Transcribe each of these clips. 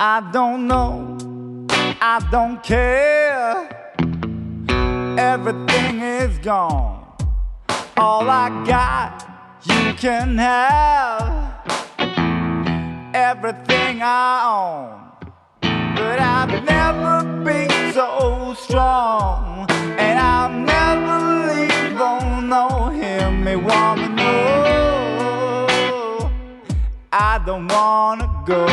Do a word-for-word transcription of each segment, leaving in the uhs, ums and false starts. I don't know, I don't care. Everything is gone. All I got, you can have. Everything I own, but I've never been so strong, and I'll never leave. Oh no, hear me, woman, no, I don't wanna go.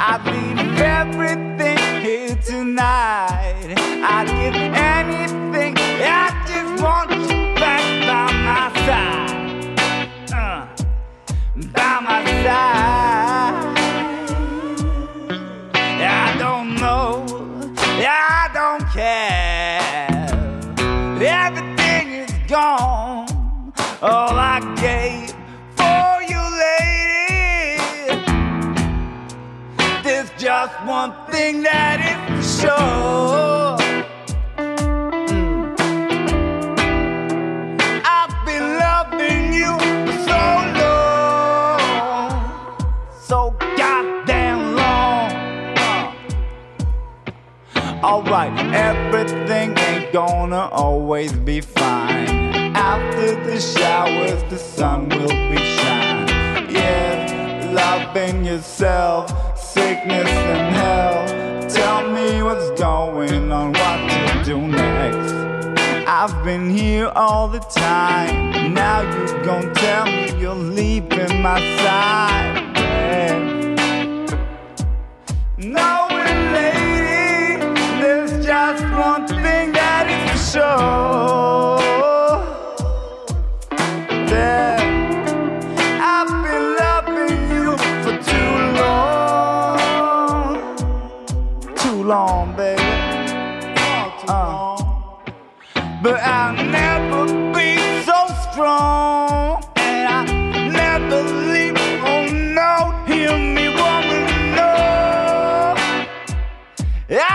I'd leave everything here tonight. I'd give anything. I just want you back by my side, uh, by my side. I don't know, I don't care. Everything is gone. All I gave for you, lady. There's just one thing that is for sure. Alright, everything ain't gonna always be fine. After the showers, the sun will be shine. Yes, loving yourself, sickness and hell. Tell me what's going on, what to do next. I've been here all the time. Now you gon' tell me you're leaving my side, yeah. No, just one thing that is for sure, that I've been loving you for too long. Too long, baby, oh, too uh. long. But I'll never be so strong, and I'll never leave. Oh no, hear me, woman, no, I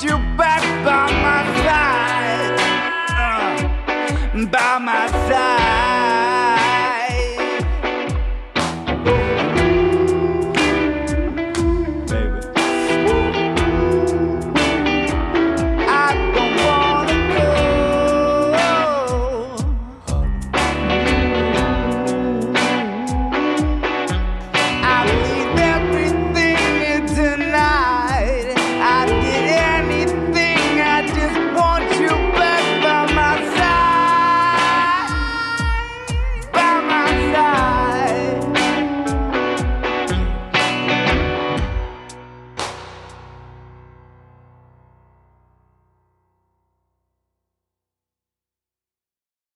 you back.